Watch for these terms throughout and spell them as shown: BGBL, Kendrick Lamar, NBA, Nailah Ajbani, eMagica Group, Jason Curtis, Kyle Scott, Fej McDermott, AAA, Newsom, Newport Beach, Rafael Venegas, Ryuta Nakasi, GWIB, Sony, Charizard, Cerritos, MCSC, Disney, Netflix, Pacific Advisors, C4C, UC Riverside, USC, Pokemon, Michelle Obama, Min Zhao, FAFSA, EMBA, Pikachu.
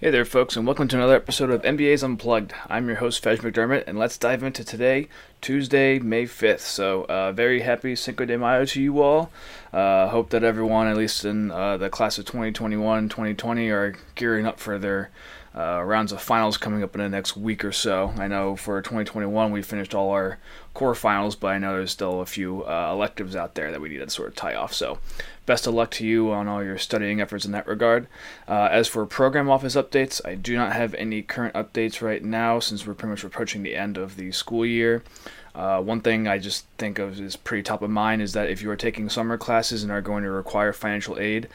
Hey there folks, and welcome to another episode of MBA's Unplugged. I'm your host Fej McDermott, and let's dive into today, Tuesday, May 5th. So very happy Cinco de Mayo to you all. Hope that everyone, at least in the class of 2021, 2020, are gearing up for their rounds of finals coming up in the next week or so. I know for 2021 we finished all our core finals, but I know there's still a few electives out there that we need to sort of tie off. So best of luck to you on all your studying efforts in that regard. As for program office updates, I do not have any current updates right now since we're pretty much approaching the end of the school year. One thing I just think of is pretty top of mind is that if you are taking summer classes and are going to require financial aid,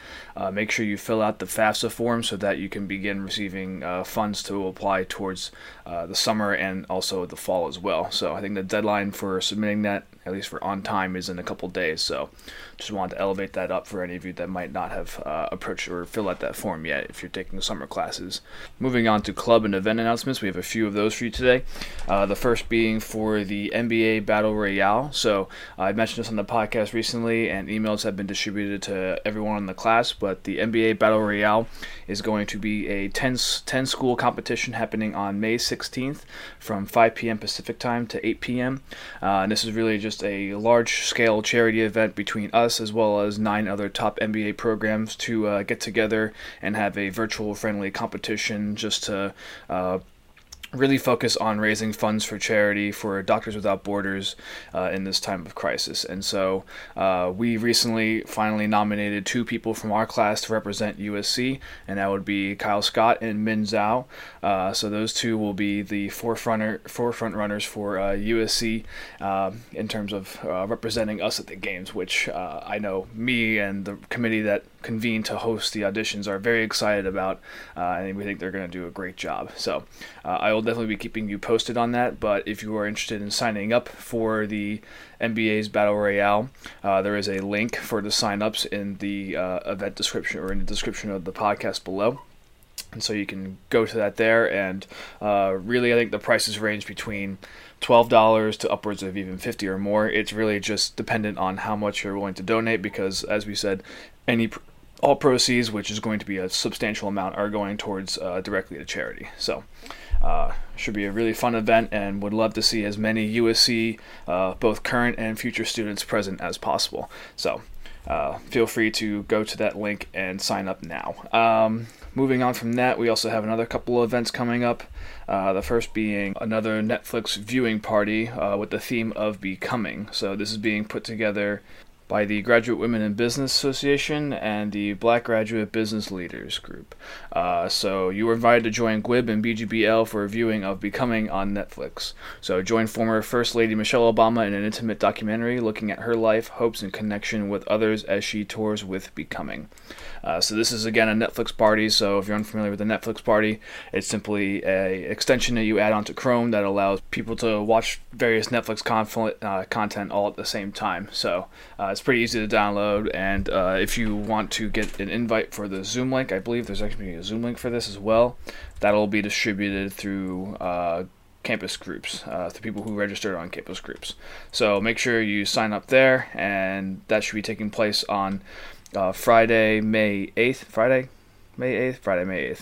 make sure you fill out the FAFSA form so that you can begin receiving funds to apply towards the summer and also the fall as well. So I think the deadline for submitting that, at least for on time, is in a couple days. So just wanted to elevate that up for any of you that might not have approached or filled out that form yet if you're taking summer classes. Moving on to club and event announcements, we have a few of those for you today. The first being for the NBA Battle Royale. So I mentioned this on the podcast recently, and emails have been distributed to everyone in the class, but the NBA Battle Royale is going to be a 10 school competition happening on May 16th from 5 p.m. Pacific time to 8 p.m. And this is really just a large-scale charity event between us as well as 9 other top MBA programs to get together and have a virtual friendly competition just to really focus on raising funds for charity for Doctors Without Borders in this time of crisis. And so we recently finally nominated 2 people from our class to represent USC, and that would be Kyle Scott and Min Zhao. So those 2 will be the forefront runners for USC in terms of representing us at the games, which I know me and the committee that convened to host the auditions are very excited about, and we think they're going to do a great job. So I will definitely be keeping you posted on that, but if you are interested in signing up for the NBA's Battle Royale, there is a link for the sign-ups in the event description or in the description of the podcast below. And so you can go to that there, and really I think the prices range between $12 to upwards of even $50 or more. It's really just dependent on how much you're willing to donate because, as we said, all proceeds, which is going to be a substantial amount, are going towards directly to charity. So should be a really fun event, and would love to see as many USC, both current and future students, present as possible. So feel free to go to that link and sign up now. Moving on from that, we also have another couple of events coming up. The first being another Netflix viewing party with the theme of Becoming. So this is being put together by the Graduate Women in Business Association and the Black Graduate Business Leaders Group. So you were invited to join GWIB and BGBL for a viewing of Becoming on Netflix. So join former First Lady Michelle Obama in an intimate documentary looking at her life, hopes, and connection with others as she tours with Becoming. So this is, again, a Netflix party. So if you're unfamiliar with the Netflix party, it's simply an extension that you add onto Chrome that allows people to watch various Netflix content all at the same time. So it's pretty easy to download, and if you want to get an invite for the Zoom link, I believe there's actually a Zoom link for this as well. That'll be distributed through campus groups, to people who registered on campus groups. So make sure you sign up there, and that should be taking place on Friday, May 8th,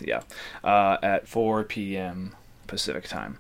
yeah, at 4 p.m. Pacific time.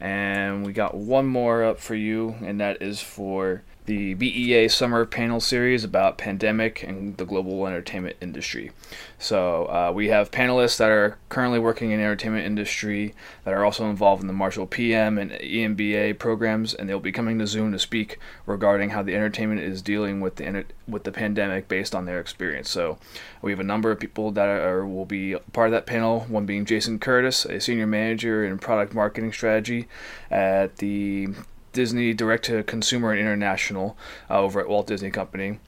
And we got one more up for you, and that is for the BEA Summer Panel Series about pandemic and the global entertainment industry. So we have panelists that are currently working in the entertainment industry that are also involved in the Marshall PM and EMBA programs, and they'll be coming to Zoom to speak regarding how the entertainment is dealing with the pandemic based on their experience. So we have a number of people that will be part of that panel, one being Jason Curtis, a senior manager in product marketing strategy at the Disney Direct-to-Consumer and International over at Walt Disney Company.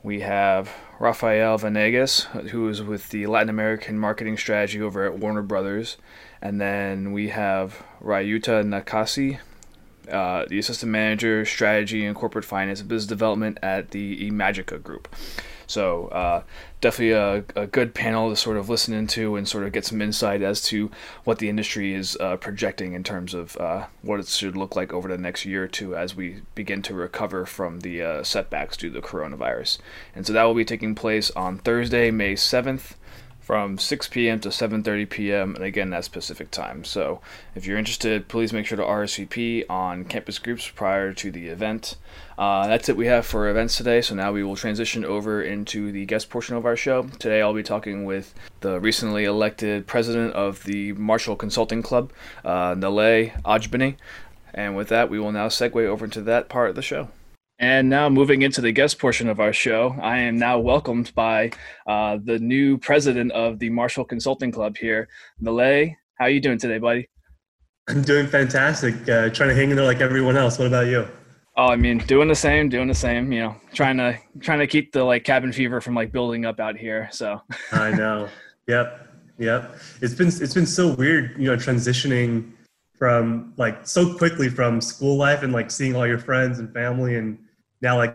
We have Rafael Venegas, who is with the Latin American marketing strategy over at Warner Brothers. And then we have Ryuta Nakasi, the assistant manager, strategy and corporate finance and business development at the eMagica Group. So definitely a good panel to sort of listen into and sort of get some insight as to what the industry is projecting in terms of what it should look like over the next year or two as we begin to recover from the setbacks due to the coronavirus. And so that will be taking place on Thursday, May 7th from 6 p.m. to 7:30 p.m. and again that's Pacific time. So if you're interested, please make sure to RSVP on campus groups prior to the event. That's it we have for events today. So now we will transition over into the guest portion of our show. Today I'll be talking with the recently elected president of the Marshall Consulting Club, Nailah Ajbani. And with that, we will now segue over to that part of the show. And now moving into the guest portion of our show, I am now welcomed by the new president of the Marshall Consulting Club here. Nailah, how are you doing today, buddy? I'm doing fantastic. Trying to hang in there like everyone else. What about you? Oh, I mean, doing the same, you know, trying to keep the cabin fever from building up out here. So I know. Yep. It's been so weird, transitioning from so quickly from school life and seeing all your friends and family, and now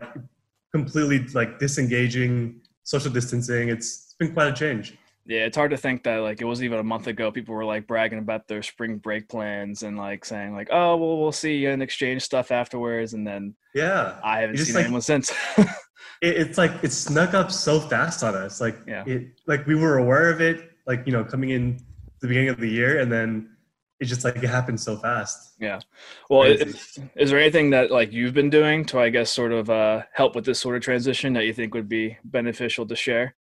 completely disengaging, social distancing. It's been quite a change. Yeah, it's hard to think that it wasn't even a month ago people were bragging about their spring break plans and saying oh well, we'll see you and exchange stuff afterwards, and then yeah, I haven't seen anyone since. It snuck up so fast on us. Yeah. We were aware of it coming in the beginning of the year, and then it's just it happens so fast. Yeah. Well, is there anything that you've been doing to, I guess, sort of help with this sort of transition that you think would be beneficial to share?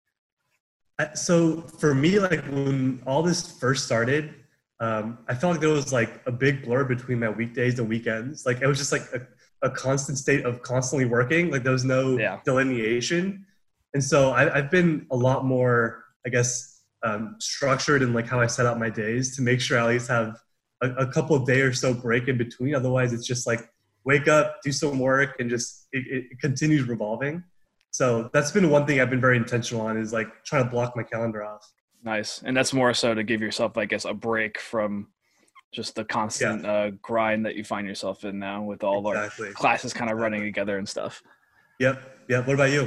So for me, when all this first started, I felt there was a big blur between my weekdays and weekends. It was just a constant state of constantly working. There was no delineation. And so I've been a lot more, I guess, structured in how I set out my days to make sure I at least have a couple of day or so break in between. Otherwise, it's just wake up, do some work, and just it continues revolving. So that's been one thing I've been very intentional on, is trying to block my calendar off. Nice. And that's more so to give yourself, I guess, a break from just the constant grind that you find yourself in now with all our classes kind of running together and stuff. Yep. What about you?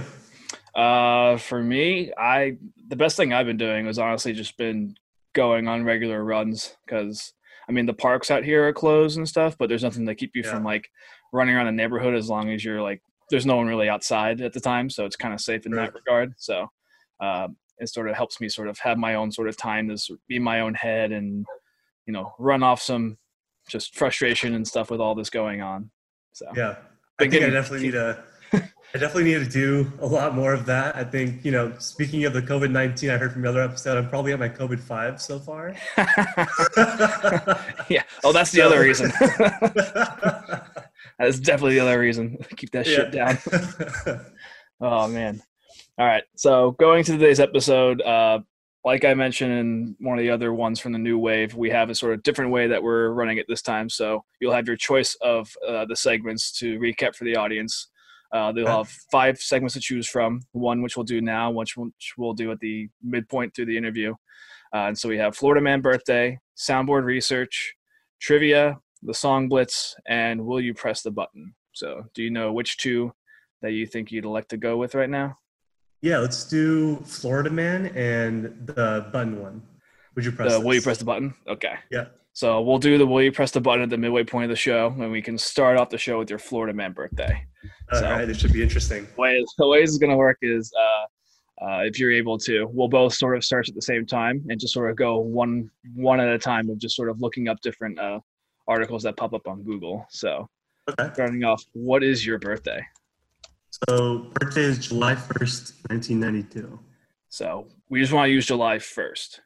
For me, the best thing I've been doing was honestly just been going on regular runs, because I mean, the parks out here are closed and stuff, but there's nothing to keep you from running around the neighborhood, as long as you're there's no one really outside at the time. So it's kind of safe in that regard. So, it sort of helps me sort of have my own sort of time to sort of be in my own head and, run off some just frustration and stuff with all this going on. So, yeah, I definitely need to do a lot more of that. I think, speaking of the COVID-19, I heard from the other episode, I'm probably at my COVID-5 so far. Yeah. Oh, that's the other reason. That's definitely the other reason. Keep that shit down. Oh, man. All right. So going to today's episode, like I mentioned in one of the other ones from the New Wave, we have a sort of different way that we're running it this time. So you'll have your choice of the segments to recap for the audience. They'll have 5 segments to choose from, one which we'll do now, which we'll do at the midpoint through the interview. And so we have Florida Man Birthday, Soundboard Research, Trivia, the Song Blitz, and Will You Press the Button? So do you know which two that you think you'd like to go with right now? Yeah, let's do Florida Man and the button one. Will You Press the Button? Okay. Yeah. So we'll do the Will You Press the Button at the midway point of the show, and we can start off the show with your Florida Man birthday. All right, it should be interesting. The way this is going to work is, if you're able to, we'll both sort of start at the same time and just sort of go one at a time of just sort of looking up different articles that pop up on Google. So starting off, what is your birthday? So birthday is July 1st, 1992. So we just want to use July 1st.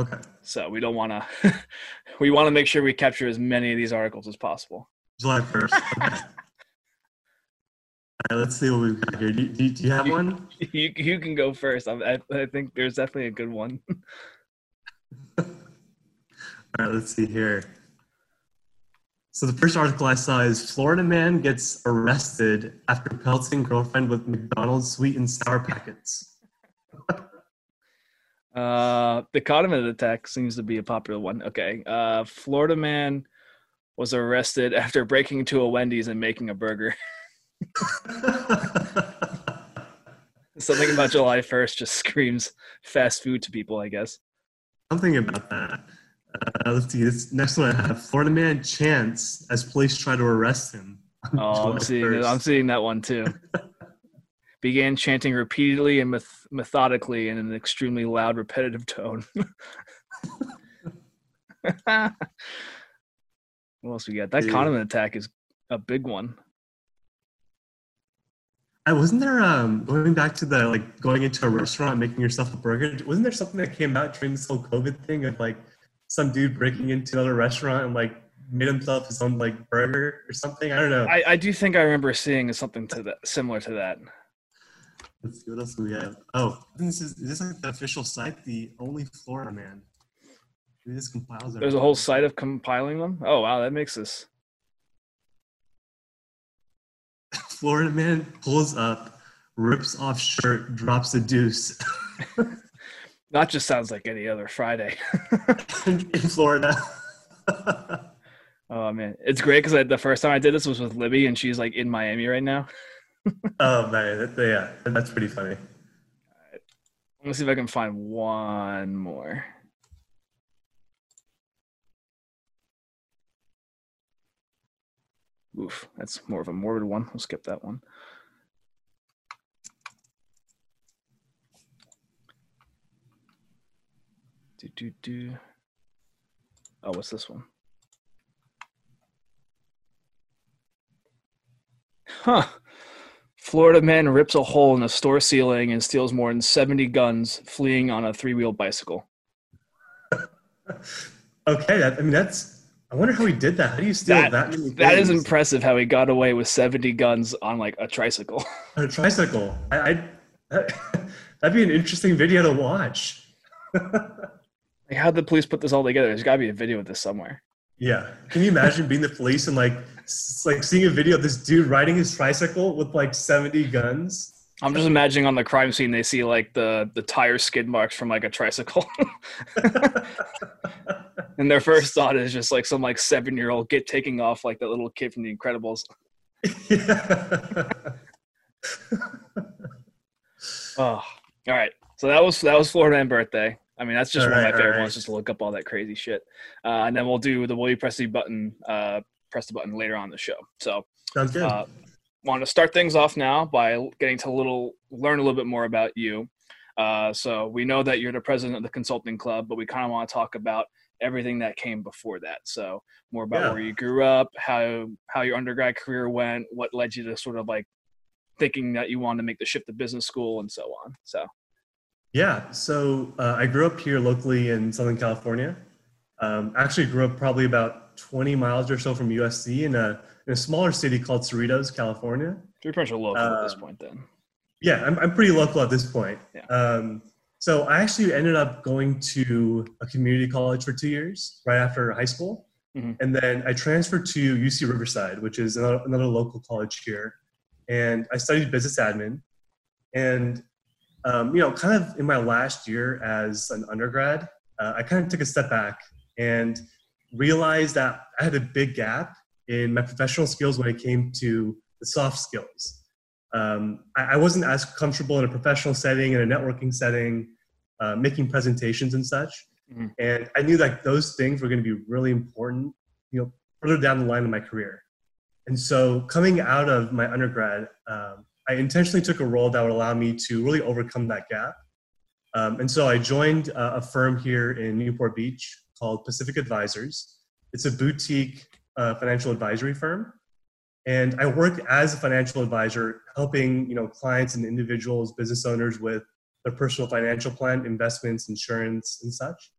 Okay. So we don't want to – we want to make sure we capture as many of these articles as possible. July 1st. Okay. All right, let's see what we've got here. Do you have one? You can go first. I think there's definitely a good one. All right, let's see here. So the first article I saw is Florida Man Gets Arrested After Pelting Girlfriend with McDonald's Sweet and Sour Packets. The condiment attack seems to be a popular one. Okay. Florida man was arrested after breaking into a Wendy's and making a burger. Something about July 1st just screams fast food to people, I guess. Something about that. Let's see. This next one I have. Florida man chants as police try to arrest him. Oh, I'm seeing that one too. began chanting repeatedly and methodically in an extremely loud, repetitive tone. What else we got? That condiment attack is a big one. I wasn't there, going back to the, like, going into a restaurant, making yourself a burger. Wasn't there something that came out during this whole COVID thing of, like, some dude breaking into another restaurant and, like, made himself his own, like, burger or something? I don't know. I do think I remember seeing something to that, similar to that. Let's see, what else do we have? Oh, is this like the official site? The Only Florida Man. This compiles. There's a whole site of compiling them? Oh, wow, that makes this. Florida Man pulls up, rips off shirt, drops a deuce. That just sounds like any other Friday. In Florida. Oh, man. It's great because the first time I did this was with Libby, and she's, like, in Miami right now. Oh, man. That's pretty funny. All right. I'm going to see if I can find one more. Oof, that's more of a morbid one. We'll skip that one. Oh, what's this one? Huh. Florida man rips a hole in a store ceiling and steals more than 70 guns, fleeing on a three-wheeled bicycle. Okay, that's... I wonder how he did that. How do you steal that many things? That is impressive how he got away with 70 guns on, like, a tricycle. On a tricycle. That'd be an interesting video to watch. Like, how'd the police put this all together? There's got to be a video of this somewhere. Yeah. Can you imagine being the police and, like, seeing a video of this dude riding his tricycle with, like, 70 guns? I'm just imagining on the crime scene they see, like, the tire skid marks from, like, a tricycle. And their first thought is just, like, some, like, 7-year-old taking off like that little kid from The Incredibles. Yeah. Oh, all right. So that was Florida Man Birthday. I mean, that's just one of my favorite ones, just to look up all that crazy shit. And then we'll do the Will You Press the Button, later on the show. So sounds good. Want to start things off now by getting to learn a little bit more about you. So we know that you're the president of the Consulting Club, but we kind of want to talk about everything that came before that. So more about where you grew up, how your undergrad career went, what led you to sort of, like, thinking that you wanted to make the shift to business school and so on. So. Yeah. So I grew up here locally in Southern California. Actually grew up probably about 20 miles or so from USC in a smaller city called Cerritos, California. You're pretty local at this point then. Yeah. I'm pretty local at this point. Yeah. So I actually ended up going to a community college for 2 years right after high school. Mm-hmm. And then I transferred to UC Riverside, which is another local college here. And I studied business admin. And, kind of in my last year as an undergrad, I kind of took a step back and realized that I had a big gap in my professional skills when it came to the soft skills. I wasn't as comfortable in a professional setting, in a networking setting, making presentations and such. Mm-hmm. And I knew that those things were going to be really important, further down the line in my career. And so coming out of my undergrad, I intentionally took a role that would allow me to really overcome that gap. And so I joined a firm here in Newport Beach called Pacific Advisors. It's a boutique financial advisory firm. And I worked as a financial advisor, helping clients and individuals, business owners with their personal financial plan, investments, insurance, and such.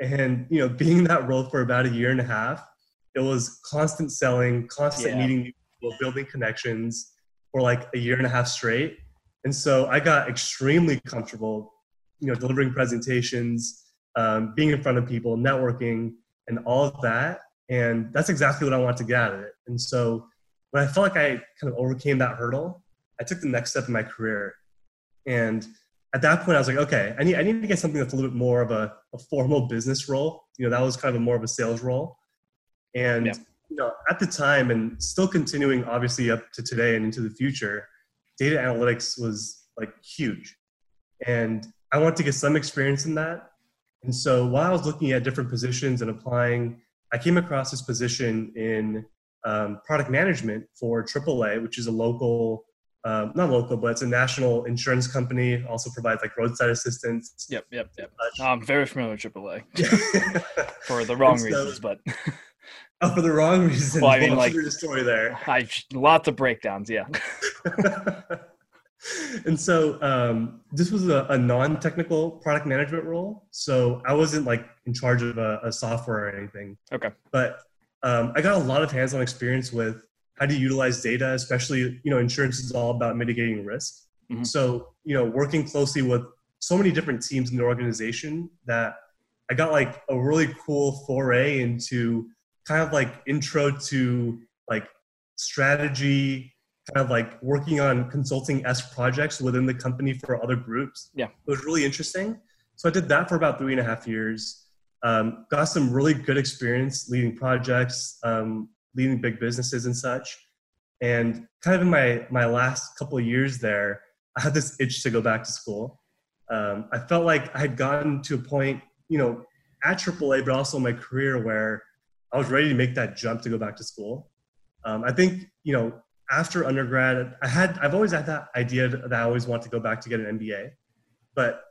And being in that role for about a year and a half, it was constant selling, constant meeting new people, building connections for like a year and a half straight. And so I got extremely comfortable, delivering presentations, being in front of people, networking, and all of that. And that's exactly what I want to get out of it. And so when I felt like I kind of overcame that hurdle, I took the next step in my career. And at that point, I was like, okay, I need to get something that's a little bit more of a formal business role. That was kind of more of a sales role. And, at the time, and still continuing, obviously, up to today and into the future, data analytics was, like, huge. And I wanted to get some experience in that. And so while I was looking at different positions and applying, I came across this position in product management for AAA, which is a local not local, but it's a national insurance company, also provides like roadside assistance. Yep. I'm very familiar with AAA for the wrong reasons, but. Oh, for the wrong reasons. Well, I mean, like, the story there. Lots of breakdowns, yeah. And so this was a non-technical product management role. So I wasn't like in charge of a software or anything. Okay. But I got a lot of hands-on experience with how to utilize data, especially, you know, insurance is all about mitigating risk. Mm-hmm. So, you know, working closely with so many different teams in the organization that I got like a really cool foray into kind of like intro to like strategy, kind of like working on consulting-esque projects within the company for other groups. Yeah. It was really interesting. So I did that for about 3.5 years. Got some really good experience leading projects, leading big businesses and such. And kind of in my last couple of years there, I had this itch to go back to school. I felt like I had gotten to a point, you know, at AAA, but also in my career where I was ready to make that jump to go back to school. I think, you know, after undergrad, I've always had that idea that I always want to go back to get an MBA, but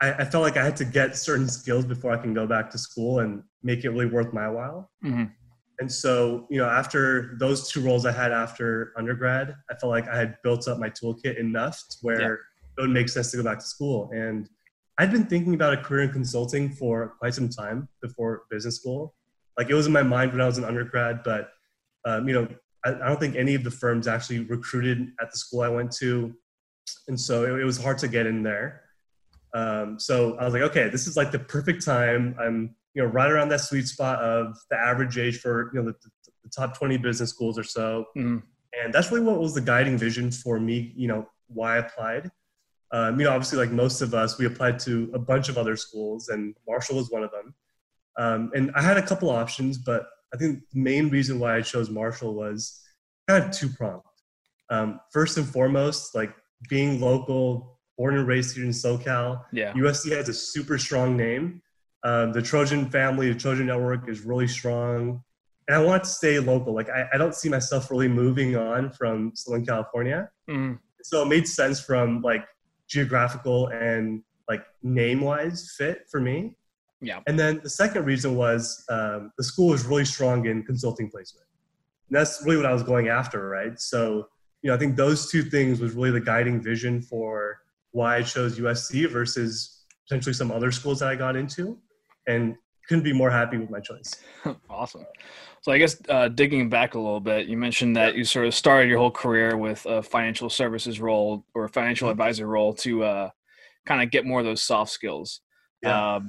I felt like I had to get certain skills before I can go back to school and make it really worth my while. Mm-hmm. And so, you know, after those two roles I had after undergrad, I felt like I had built up my toolkit enough to where it would make sense to go back to school. And I'd been thinking about a career in consulting for quite some time before business school. Like it was in my mind when I was an undergrad, but, you know, I don't think any of the firms actually recruited at the school I went to. And so it was hard to get in there. So I was like, okay, this is like the perfect time. I'm, you know, right around that sweet spot of the average age for, you know, the top 20 business schools or so. Mm-hmm. And that's really what was the guiding vision for me, you know, why I applied. You know, obviously like most of us, we applied to a bunch of other schools and Marshall was one of them. And I had a couple options, but I think the main reason why I chose Marshall was kind of two-pronged. First and foremost, like being local, born and raised here in SoCal. Yeah. USC has a super strong name. The Trojan family, the Trojan network is really strong. And I want to stay local. Like I don't see myself really moving on from Southern California. Mm. So it made sense from like geographical and like name-wise fit for me. Yeah. And then the second reason was the school was really strong in consulting placement. And that's really what I was going after, right? So, you know, I think those two things was really the guiding vision for why I chose USC versus potentially some other schools that I got into, and couldn't be more happy with my choice. Awesome. So I guess digging back a little bit, you mentioned that you sort of started your whole career with a financial services role or a financial advisor role to kind of get more of those soft skills. Yeah.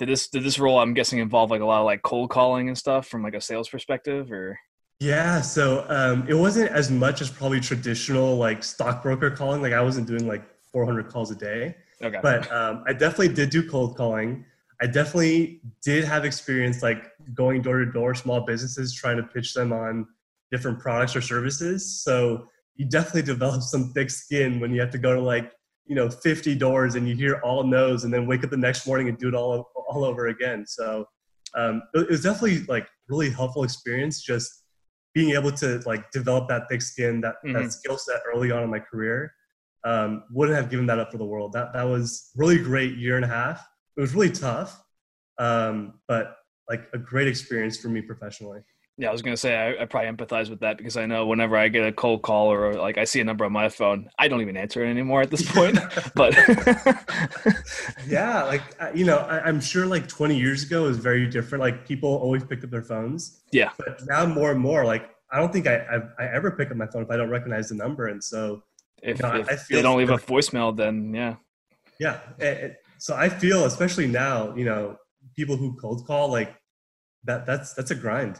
Did this role, I'm guessing, involve like a lot of like cold calling and stuff from like a sales perspective, or? Yeah. So it wasn't as much as probably traditional like stockbroker calling. Like I wasn't doing like 400 calls a day. Okay. But I definitely did do cold calling. I definitely did have experience like going door to door, small businesses, trying to pitch them on different products or services. So you definitely develop some thick skin when you have to go to like, you know, 50 doors and you hear all no's and then wake up the next morning and do it all over again. So it was definitely like really helpful experience, just being able to like develop that thick skin, that skill set early on in my career. Wouldn't have given that up for the world. That was really great year and a half. It was really tough, but like a great experience for me professionally. Yeah, I was going to say, I probably empathize with that because I know whenever I get a cold call or like I see a number on my phone, I don't even answer it anymore at this point. But yeah, like, you know, I'm sure like 20 years ago is very different. Like people always picked up their phones. Yeah. But now more and more, like, I don't think I ever pick up my phone if I don't recognize the number. And so if they don't leave a voicemail, then yeah. Yeah. So I feel, especially now, you know, people who cold call, like that's a grind.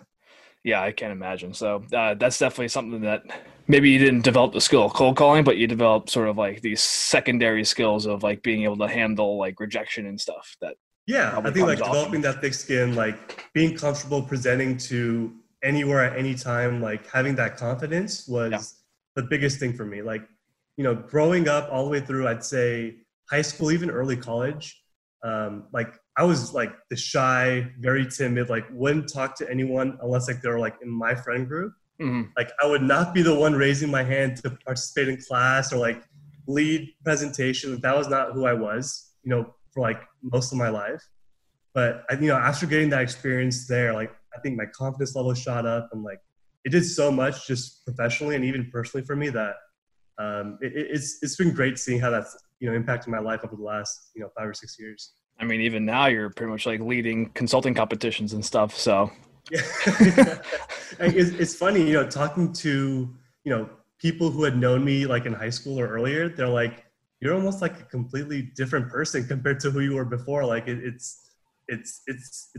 Yeah, I can't imagine. So that's definitely something that maybe you didn't develop the skill of cold calling, but you developed sort of like these secondary skills of like being able to handle like rejection and stuff. That yeah, I think like developing that thick skin, like being comfortable presenting to anywhere at any time, like having that confidence was the biggest thing for me. Like, you know, growing up all the way through, I'd say high school, even early college, like I was like the shy, very timid, like wouldn't talk to anyone unless like they were like in my friend group. Mm-hmm. Like, I would not be the one raising my hand to participate in class or like lead presentation. That was not who I was, you know, for like most of my life. But I, you know, after getting that experience there, like, I think my confidence level shot up, and like, it did so much just professionally and even personally for me that it's been great seeing how that's, you know, impacted my life over the last, you know, 5 or 6 years. I mean, even now you're pretty much like leading consulting competitions and stuff. So yeah. It's funny, you know, talking to, you know, people who had known me like in high school or earlier, they're like, you're almost like a completely different person compared to who you were before. Like it's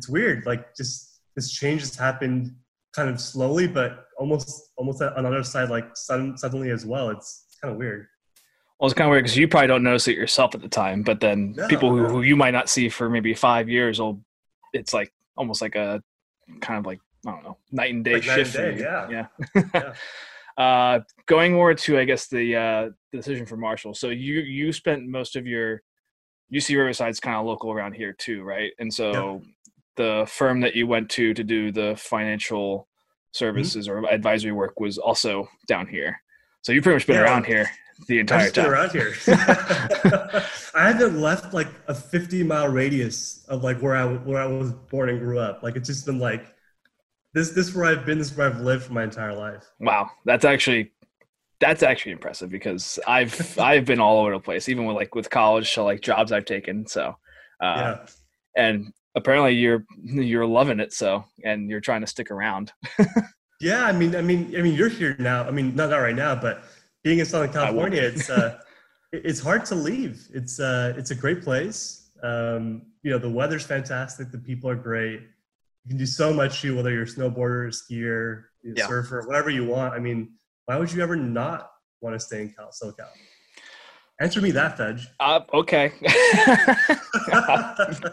weird. Like just this change has happened kind of slowly, but almost on the other side, like suddenly as well. It's kind of weird. Well, it's kind of weird because you probably don't notice it yourself at the time, but then people who you might not see for maybe 5 years, it's like almost like a kind of like, I don't know, night and day like shift. Night and day, yeah. Going more to, I guess, the decision for Marshall. So you spent most of your UC Riverside's kind of local around here too, right? And so the firm that you went to do the financial services mm-hmm. or advisory work was also down here. So you've pretty much been around here the entire time. I've just been around here. I haven't left like a 50-mile radius of like where I was born and grew up. Like, it's just been like this is where I've been, this is where I've lived for my entire life. Wow. That's actually impressive because I've been all over the place, even with college to like jobs I've taken. So, and apparently you're loving it. So, and you're trying to stick around. Yeah. I mean, you're here now. I mean, not right now, but being in Southern California, it's hard to leave. It's a great place. You know, the weather's fantastic. The people are great. You can do so much, whether you're a snowboarder, skier, surfer, whatever you want. I mean, why would you ever not want to stay in SoCal? Answer me that, Fudge. Okay.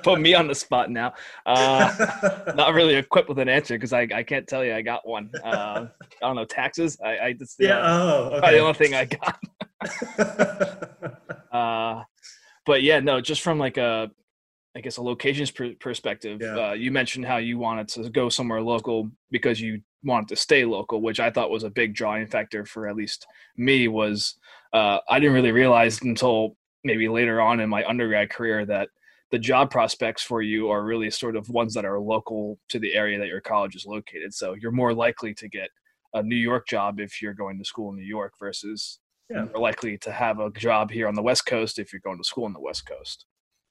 Put me on the spot now. Not really equipped with an answer because I can't tell you I got one. I don't know, taxes? That's the only thing I got. But yeah, no, just from like a – I guess a locations perspective, you mentioned how you wanted to go somewhere local because you wanted to stay local, which I thought was a big drawing factor for at least me was, I didn't really realize until maybe later on in my undergrad career that the job prospects for you are really sort of ones that are local to the area that your college is located. So you're more likely to get a New York job if you're going to school in New York versus you're likely to have a job here on the West Coast if you're going to school on the West Coast.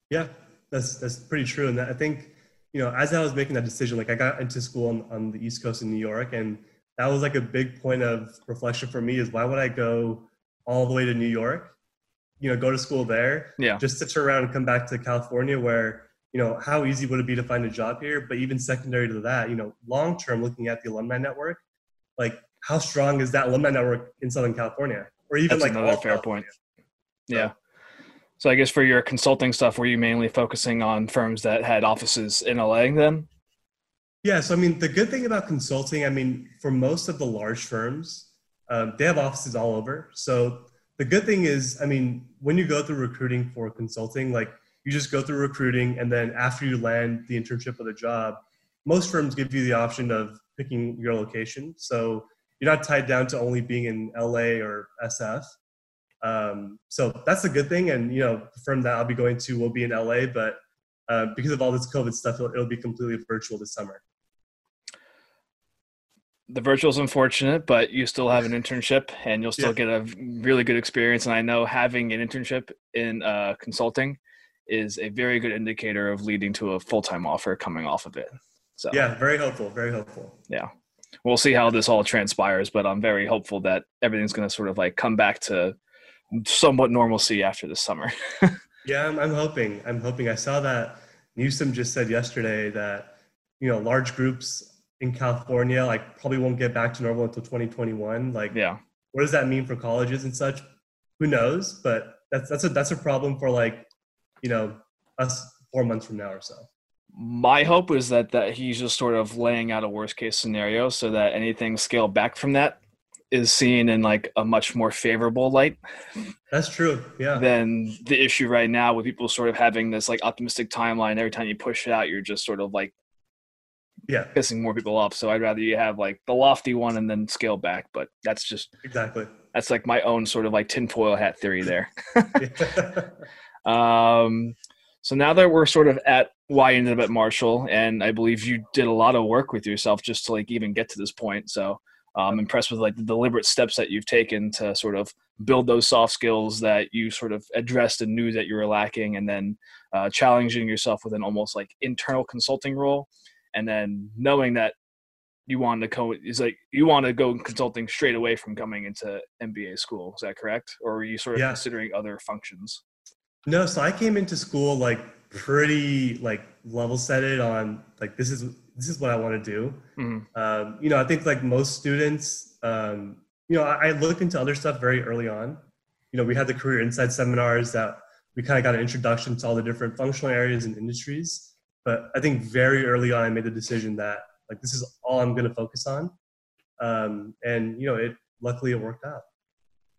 Yeah. That's pretty true. And I think, you know, as I was making that decision, like I got into school on the East Coast in New York, and that was like a big point of reflection for me is why would I go all the way to New York, you know, go to school there just to turn around and come back to California where, you know, how easy would it be to find a job here? But even secondary to that, you know, long-term looking at the alumni network, like how strong is that alumni network in Southern California? Or even that's like another fair point. Yeah. So I guess for your consulting stuff, were you mainly focusing on firms that had offices in LA then? Yeah. So, I mean, the good thing about consulting, I mean, for most of the large firms, they have offices all over. So the good thing is, I mean, when you go through recruiting for consulting, like you just go through recruiting and then after you land the internship or the job, most firms give you the option of picking your location. So you're not tied down to only being in LA or SF. So that's a good thing. And, you know, the firm that I'll be going to will be in LA, but, because of all this COVID stuff, it'll be completely virtual this summer. The virtual is unfortunate, but you still have an internship and you'll still get a really good experience. And I know having an internship in, consulting is a very good indicator of leading to a full-time offer coming off of it. So yeah, very helpful. Very helpful. Yeah. We'll see how this all transpires, but I'm very hopeful that everything's going to sort of like come back to somewhat normalcy after the summer. Yeah, I'm hoping. I saw that Newsom just said yesterday that, you know, large groups in California, like probably won't get back to normal until 2021. Like, what does that mean for colleges and such? Who knows? But that's a problem for like, you know, us 4 months from now or so. My hope is that he's just sort of laying out a worst case scenario so that anything scaled back from that is seen in like a much more favorable light. That's true. Yeah. Than the issue right now with people sort of having this like optimistic timeline. Every time you push it out, you're just sort of like yeah, pissing more people off. So I'd rather you have like the lofty one and then scale back. But that's just exactly, that's like my own sort of like tinfoil hat theory there. So now that we're sort of at why you ended up at Marshall, and I believe you did a lot of work with yourself just to like even get to this point. So I'm impressed with like the deliberate steps that you've taken to sort of build those soft skills that you sort of addressed and knew that you were lacking, and then challenging yourself with an almost like internal consulting role. And then knowing that you wanted to go, is like you want to go consulting straight away from coming into MBA school. Is that correct? Or were you sort of considering other functions? No. So I came into school like pretty like level set it on like, this is what I want to do. Mm-hmm. You know, I think like most students, you know, I looked into other stuff very early on. You know, we had the Career Insight seminars that we kind of got an introduction to all the different functional areas and industries. But I think very early on, I made the decision that like, this is all I'm going to focus on. And you know, luckily it worked out.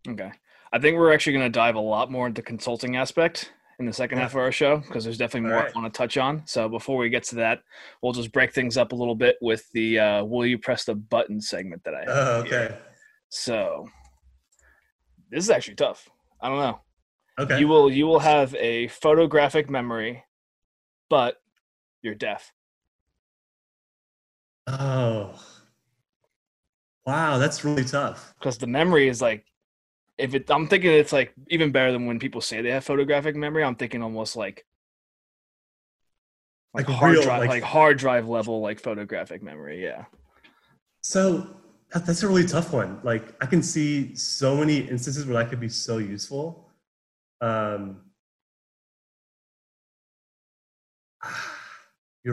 Okay. I think we're actually going to dive a lot more into consulting aspect in the second half of our show, because there's definitely more I want to touch on. So before we get to that, we'll just break things up a little bit with the, will you press the button segment that I have. Oh, okay. Here. So this is actually tough. I don't know. Okay. You will have a photographic memory, but you're deaf. Oh, wow. That's really tough. Because the memory is like, I'm thinking it's like even better than when people say they have photographic memory. I'm thinking almost like hard real, drive, like hard drive level, like photographic memory. Yeah. So that's a really tough one. Like I can see so many instances where that could be so useful. You're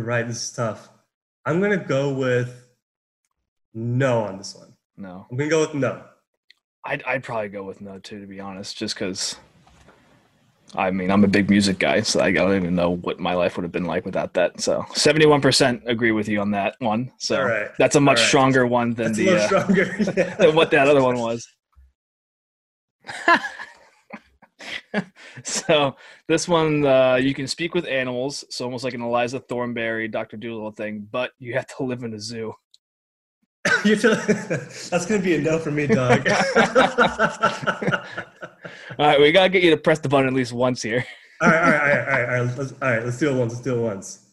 right. This is tough. I'm going to go with no on this one. No. I'm going to go with no. I'd probably go with no too, to be honest, just because, I mean, I'm a big music guy, so I don't even know what my life would have been like without that. So 71% agree with you on that one. So that's a much stronger one than than what that other one was. So this one, you can speak with animals. So almost like an Eliza Thornberry, Dr. Dolittle thing, but you have to live in a zoo. That's going to be a no for me, dog. All right, we got to get you to press the button at least once here. All right. Let's do it once.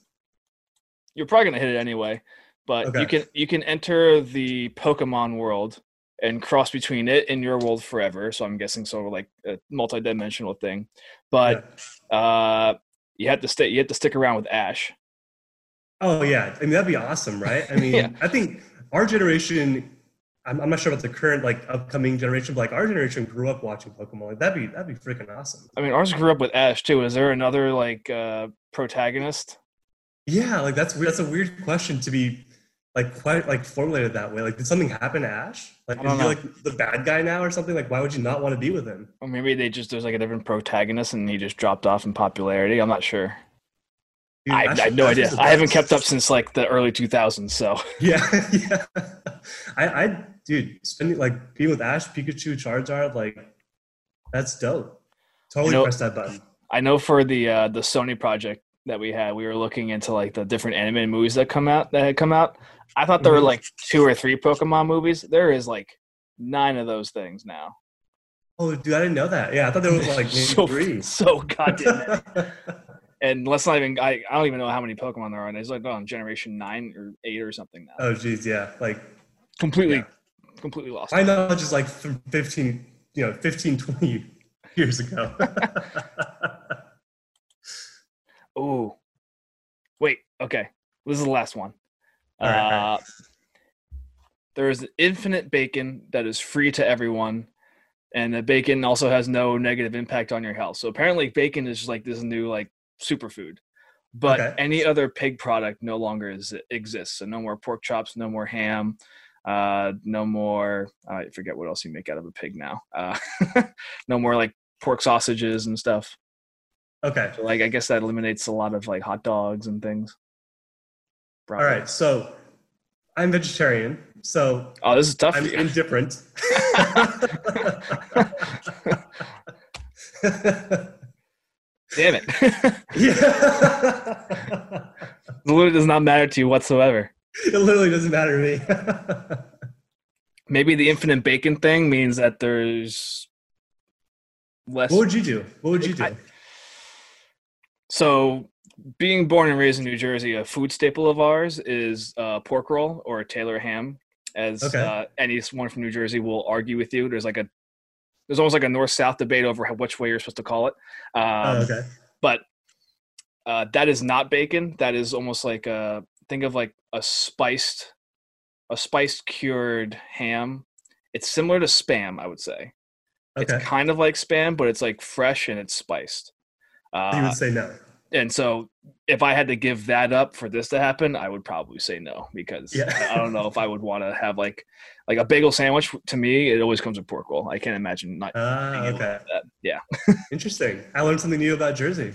You're probably going to hit it anyway, but you can enter the Pokemon world and cross between it and your world forever. So I'm guessing sort of like a multi-dimensional thing, but you have to stick around with Ash. Oh yeah, I mean that'd be awesome, right? I mean, yeah. I think. Our generation, I'm not sure about the current, like, upcoming generation, but, like, our generation grew up watching Pokemon. Like, that'd be freaking awesome. I mean, ours grew up with Ash, too. Is there another, like, protagonist? Yeah, like, that's a weird question to be, like, quite, like, formulated that way. Like, did something happen to Ash? Like, is he, like, the bad guy now or something? Like, why would you not want to be with him? Or maybe there's, like, a different protagonist and he just dropped off in popularity. I'm not sure. Dude, I have no idea. I haven't kept up since like the early 2000s. So yeah. I dude, spending like being with Ash, Pikachu, Charizard, like that's dope. Totally, you know, press that button. I know for the Sony project that we had, we were looking into like the different animated movies that had come out. I thought there were like 2 or 3 Pokemon movies. There is like 9 of those things now. Oh, dude, I didn't know that. Yeah, I thought there was like maybe 3. So goddamn. And let's not even, I don't even know how many Pokemon there are. And it's like on generation 9 or 8 or something now. Oh, geez. Yeah. Like completely lost. I know, just like 20 years ago. Oh, wait. Okay. This is the last one. All right. There is infinite bacon that is free to everyone. And the bacon also has no negative impact on your health. So apparently bacon is just like this new, like, superfood, but any other pig product no longer exists. So no more pork chops, no more ham, no more, I forget what else you make out of a pig now. No more like pork sausages and stuff. Okay. So like, I guess that eliminates a lot of like hot dogs and things. Probably. All right. So I'm vegetarian. So this is tough. I'm indifferent. Damn it. It literally does not matter to you whatsoever. It literally doesn't matter to me. Maybe the infinite bacon thing means that there's less. What would you do? So being born and raised in New Jersey, a food staple of ours is pork roll or Taylor ham. As anyone from New Jersey will argue with you, there's almost like a north-south debate over which way you're supposed to call it. But that is not bacon. That is almost like think of like a spiced cured ham. It's similar to Spam, I would say. Okay. It's kind of like Spam, but it's like fresh and it's spiced. You would say no. And so if I had to give that up for this to happen, I would probably say no, because I don't know if I would want to have like a bagel sandwich. To me, it always comes with pork roll. I can't imagine not. Okay. That. Yeah. Interesting. I learned something new about Jersey.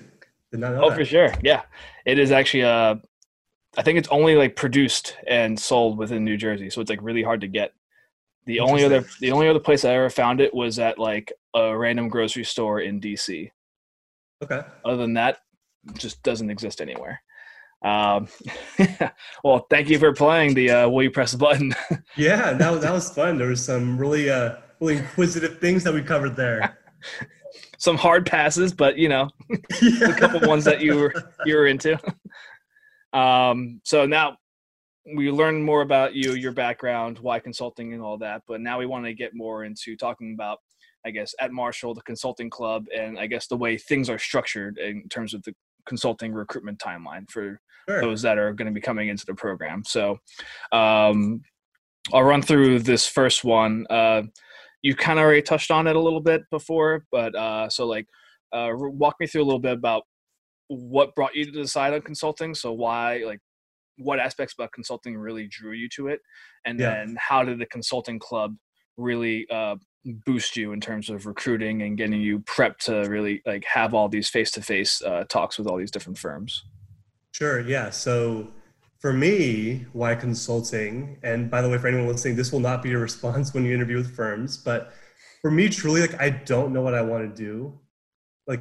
Did not know that. For sure. Yeah. It is actually, I think it's only like produced and sold within New Jersey. So it's like really hard to get. The only other place I ever found it was at like a random grocery store in DC. Okay. Other than that, just doesn't exist anywhere. Well, thank you for playing the Will You Press the Button? Yeah, that was fun. There was some really really inquisitive things that we covered there. Some hard passes, but a couple ones that you were into. So now we learned more about you, your background, why consulting and all that, but now we want to get more into talking about, I guess, at Marshall, the consulting club, and I guess the way things are structured in terms of the consulting recruitment timeline for those that are going to be coming into the program. So I'll run through this first one. You kind of already touched on it a little bit before, but walk me through a little bit about what brought you to decide on consulting. So why, what aspects about consulting really drew you to it? And then how did the consulting club really boost you in terms of recruiting and getting you prepped to really have all these face-to-face talks with all these different firms? Sure. Yeah. So for me, why consulting? And by the way, for anyone listening, this will not be your response when you interview with firms, but for me, truly, I don't know what I want to do,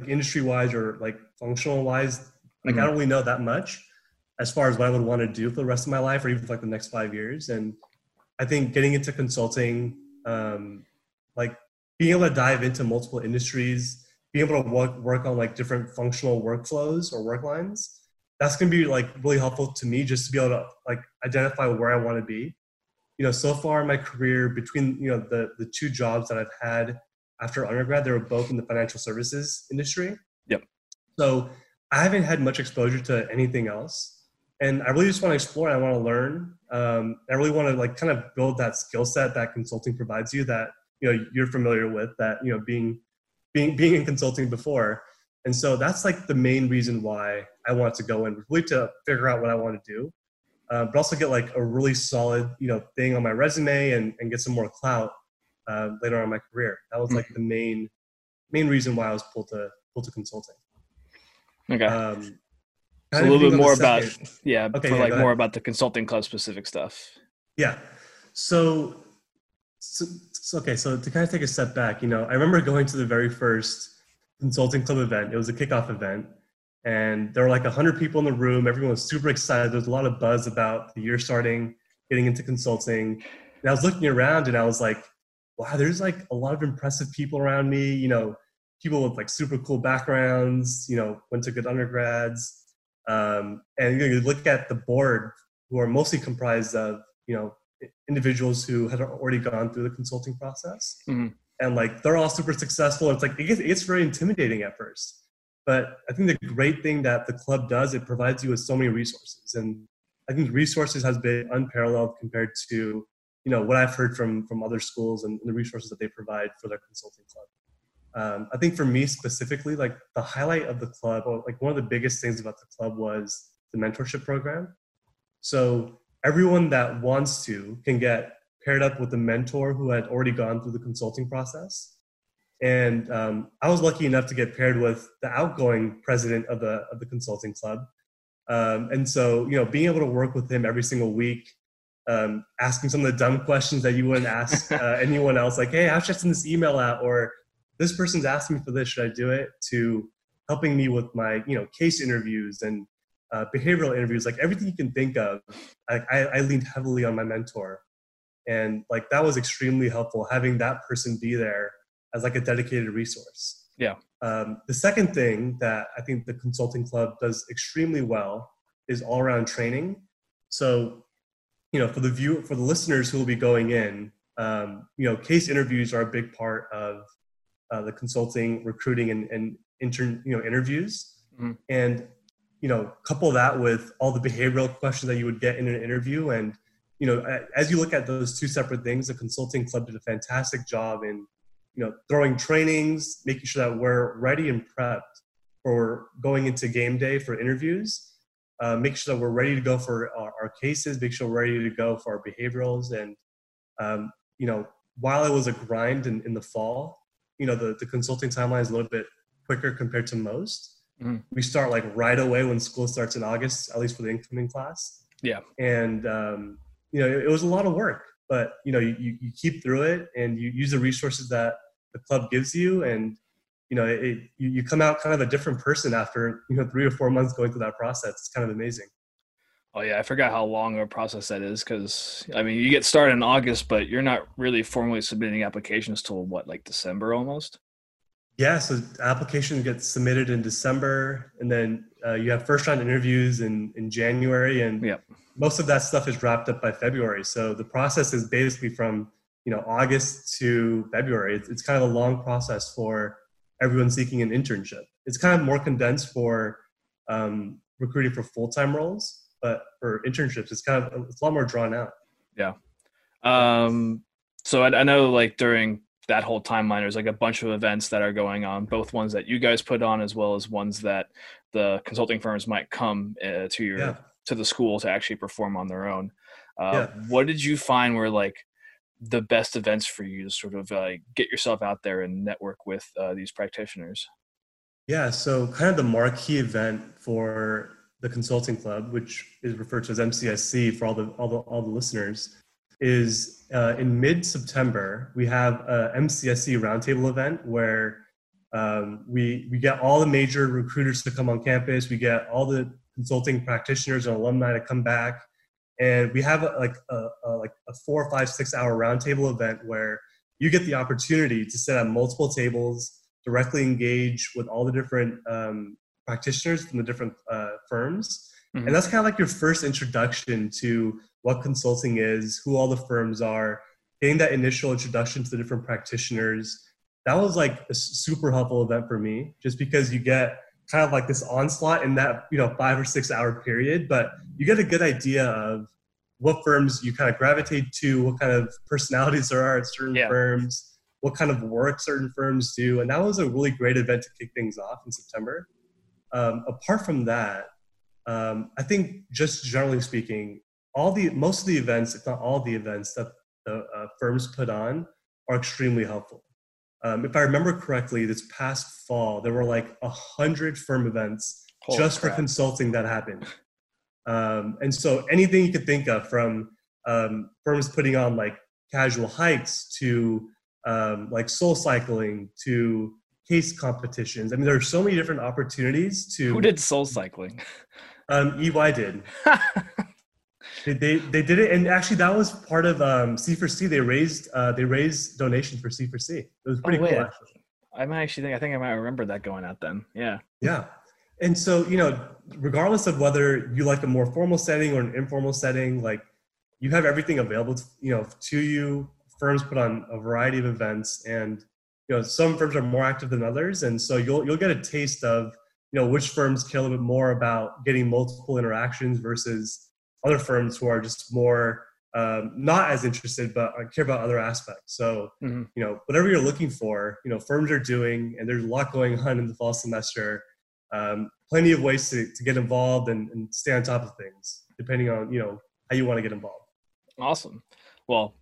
industry-wise or functional wise. Mm-hmm. I don't really know that much as far as what I would want to do for the rest of my life or even for the next 5 years. And I think getting into consulting, being able to dive into multiple industries, being able to work on different functional workflows or work lines, that's going to be really helpful to me just to be able to identify where I want to be. So far in my career between, the two jobs that I've had after undergrad, they were both in the financial services industry. Yep. So I haven't had much exposure to anything else. And I really just want to explore. I want to learn. I really want to kind of build that skill set that consulting provides you that, you're familiar with that, being in consulting before. And so that's the main reason why I want to go in, really to figure out what I want to do, but also get a really solid, thing on my resume and get some more clout later on in my career. That was the main reason why I was pulled to consulting. Okay. So a little bit more about, more about the consulting club specific stuff. Yeah. So to kind of take a step back, I remember going to the very first consulting club event. It was a kickoff event and there were 100 people in the room. Everyone was super excited. There was a lot of buzz about the year starting, getting into consulting. And I was looking around and I was wow, there's a lot of impressive people around me, people with super cool backgrounds, went to good undergrads. And you look at the board, who are mostly comprised of, individuals who had already gone through the consulting process. Mm-hmm. And they're all super successful. It's it gets very intimidating at first, but I think the great thing that the club does, it provides you with so many resources. And I think resources has been unparalleled compared to, what I've heard from other schools and the resources that they provide for their consulting club. I think for me specifically, the highlight of the club, or one of the biggest things about the club was the mentorship program. So everyone that wants to can get paired up with a mentor who had already gone through the consulting process. And I was lucky enough to get paired with the outgoing president of the consulting club. And so, being able to work with him every single week, asking some of the dumb questions that you wouldn't ask anyone else, hey, how should I send this email out? Or this person's asking me for this, should I do it? To helping me with my, case interviews and behavioral interviews, like everything you can think of. I leaned heavily on my mentor, and like that was extremely helpful, having that person be there as like a dedicated resource. Yeah. The second thing that I think the consulting club does extremely well is all around training. So, you know, for the listeners who will be going in, you know, case interviews are a big part of the consulting, recruiting, and interviews. Mm-hmm. And, you know, couple that with all the behavioral questions that you would get in an interview. And, you know, as you look at those two separate things, the consulting club did a fantastic job in, you know, throwing trainings, making sure that we're ready and prepped for going into game day for interviews, make sure that we're ready to go for our cases, make sure we're ready to go for our behaviorals. And, you know, while it was a grind in the fall, you know, the consulting timeline is a little bit quicker compared to most. Mm. We start like right away when school starts in August, at least for the incoming class. Yeah. And, you know, it was a lot of work, but, you know, you keep through it and you use the resources that the club gives you. And, you know, you come out kind of a different person after, you know, 3 or 4 months going through that process. It's kind of amazing. Oh yeah, I forgot how long a process that is, because I mean, you get started in August, but you're not really formally submitting applications till what, like December almost? Yeah, so applications get submitted in December, and then you have first round interviews in January, and yep. Most of that stuff is wrapped up by February. So the process is basically from, you know, August to February. It's kind of a long process for everyone seeking an internship. It's kind of more condensed for recruiting for full-time roles. But for internships, it's a lot more drawn out. Yeah. So I know like during that whole timeline, there's like a bunch of events that are going on, both ones that you guys put on as well as ones that the consulting firms might come to the school to actually perform on their own. What did you find were like the best events for you to sort of get yourself out there and network with these practitioners? Yeah. So kind of the marquee event for the consulting club, which is referred to as MCSC for all the listeners, is in mid-September. We have a MCSC roundtable event where we get all the major recruiters to come on campus. We get all the consulting practitioners and alumni to come back, and we have a 4, 5, 6 hour roundtable event where you get the opportunity to sit at multiple tables, directly engage with all the different practitioners from the different firms. Mm-hmm. And that's kind of like your first introduction to what consulting is, who all the firms are, getting that initial introduction to the different practitioners. That was like a super helpful event for me, just because you get kind of like this onslaught in that, you know, 5 or 6 hour period, but you get a good idea of what firms you kind of gravitate to, what kind of personalities there are at certain firms, what kind of work certain firms do. And that was a really great event to kick things off in September. Apart from that, I think just generally speaking, most of the events, if not all the events that the firms put on are extremely helpful. If I remember correctly, this past fall, there were like 100 firm events for consulting that happened. And so anything you could think of, from firms putting on like casual hikes to like soul cycling to case competitions. I mean, there are so many different opportunities to... Who did soul cycling? EY did. They did it, and actually that was part of C4C. They raised donations for C4C. It was pretty cool, actually. I might remember that going out then. Yeah. Yeah. And so, you know, regardless of whether you like a more formal setting or an informal setting, like you have everything available to you. Firms put on a variety of events, and you know, some firms are more active than others, and so you'll get a taste of, you know, which firms care a little bit more about getting multiple interactions versus other firms who are just more not as interested but care about other aspects. So, mm-hmm. you know, whatever you're looking for, you know, firms are doing, and there's a lot going on in the fall semester. Plenty of ways to get involved and stay on top of things, depending on, you know, how you want to get involved. Awesome. Well,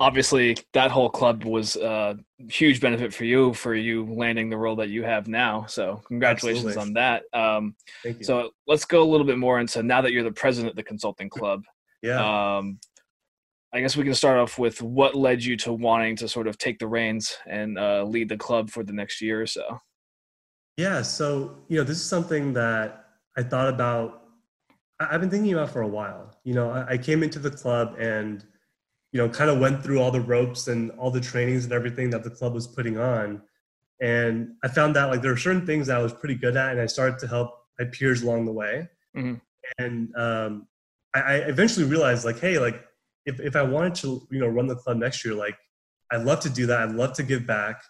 obviously, that whole club was a huge benefit for you landing the role that you have now. So congratulations Absolutely. On that. Thank you. So let's go a little bit more into, now that you're the president of the consulting club. Yeah. I guess we can start off with what led you to wanting to sort of take the reins and lead the club for the next year or so. Yeah. So, you know, this is something that I thought about I've been thinking about for a while. You know, I came into the club and, you know, kind of went through all the ropes and all the trainings and everything that the club was putting on. And I found that, like, there were certain things that I was pretty good at, and I started to help my peers along the way. Mm-hmm. And I eventually realized, like, hey, like, if I wanted to, you know, run the club next year, like, I'd love to do that. I'd love to give back.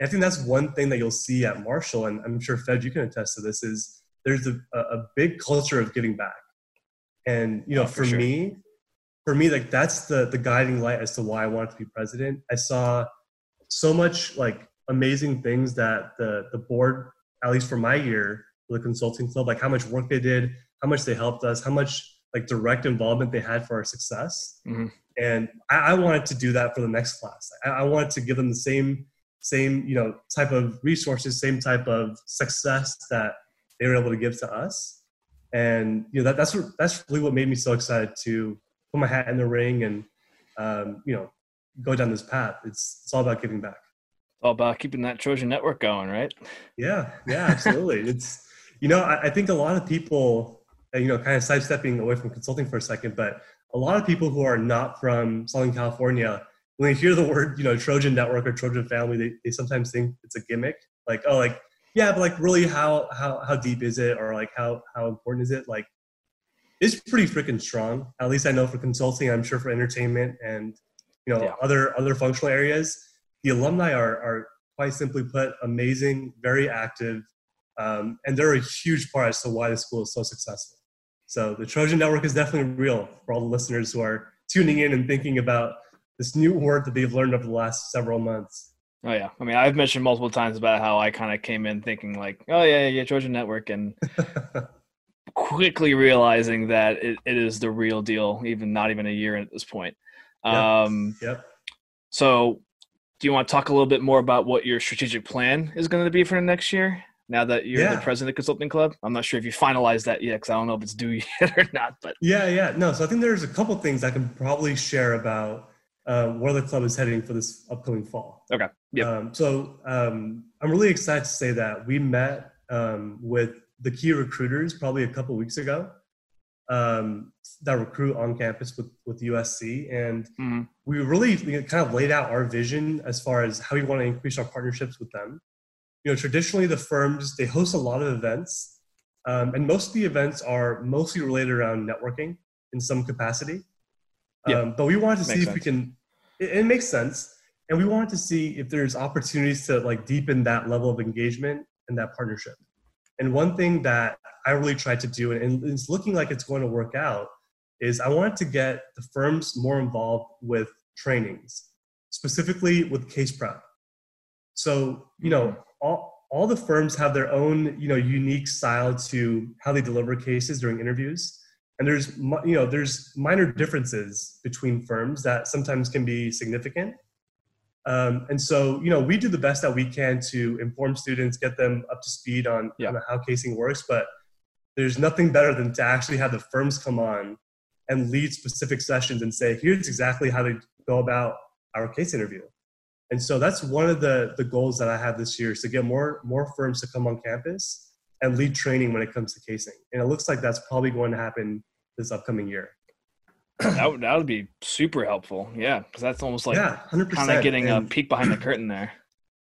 And I think that's one thing that you'll see at Marshall, and I'm sure, Fed, you can attest to this, is there's a big culture of giving back. And, you know, for me, like, that's the guiding light as to why I wanted to be president. I saw so much, like, amazing things that the board, at least for my year, for the consulting club, like how much work they did, how much they helped us, how much, like, direct involvement they had for our success. Mm-hmm. And I wanted to do that for the next class. I wanted to give them the same, you know, type of resources, same type of success that they were able to give to us. And, you know, that's really what made me so excited to put my hat in the ring and, you know, go down this path. It's all about giving back. All about keeping that Trojan network going, right? Yeah, absolutely. It's, you know, I think a lot of people, you know, kind of sidestepping away from consulting for a second, but a lot of people who are not from Southern California, when they hear the word, you know, Trojan network or Trojan family, they sometimes think it's a gimmick. Like, oh, like, yeah, but, like, really, how deep is it? Or, like, how important is it? Like, it's pretty freaking strong. At least I know for consulting, I'm sure for entertainment and, you know, other functional areas, the alumni are quite simply put amazing, very active. And they're a huge part as to why the school is so successful. So the Trojan network is definitely real for all the listeners who are tuning in and thinking about this new word that they've learned over the last several months. Oh yeah. I mean, I've mentioned multiple times about how I kind of came in thinking like, oh yeah, Trojan network, and quickly realizing that it is the real deal, even not even a year at this point. Yep. So do you want to talk a little bit more about what your strategic plan is going to be for the next year now that you're the president of the consulting club? I'm not sure if you finalized that yet, because I don't know if it's due yet or not. But Yeah. No, so I think there's a couple things I can probably share about where the club is heading for this upcoming fall. Okay. Yeah. So I'm really excited to say that we met with the key recruiters probably a couple weeks ago that recruit on campus with USC. And we really kind of laid out our vision as far as how we want to increase our partnerships with them. You know, traditionally the firms, they host a lot of events and most of the events are mostly related around networking in some capacity. But we wanted to see if we can, it makes sense. And we wanted to see if there's opportunities to like deepen that level of engagement and that partnership. And one thing that I really tried to do, and it's looking like it's going to work out, is I wanted to get the firms more involved with trainings, specifically with case prep. So, you know, all the firms have their own, you know, unique style to how they deliver cases during interviews. And there's, you know, there's minor differences between firms that sometimes can be significant. And so, you know, we do the best that we can to inform students, get them up to speed on how casing works, but there's nothing better than to actually have the firms come on and lead specific sessions and say, here's exactly how to go about our case interview. And so that's one of the goals that I have this year, is to get more firms to come on campus and lead training when it comes to casing. And it looks like that's probably going to happen this upcoming year. That would be super helpful. Yeah. Cause that's almost like kind of getting a peek behind the curtain there.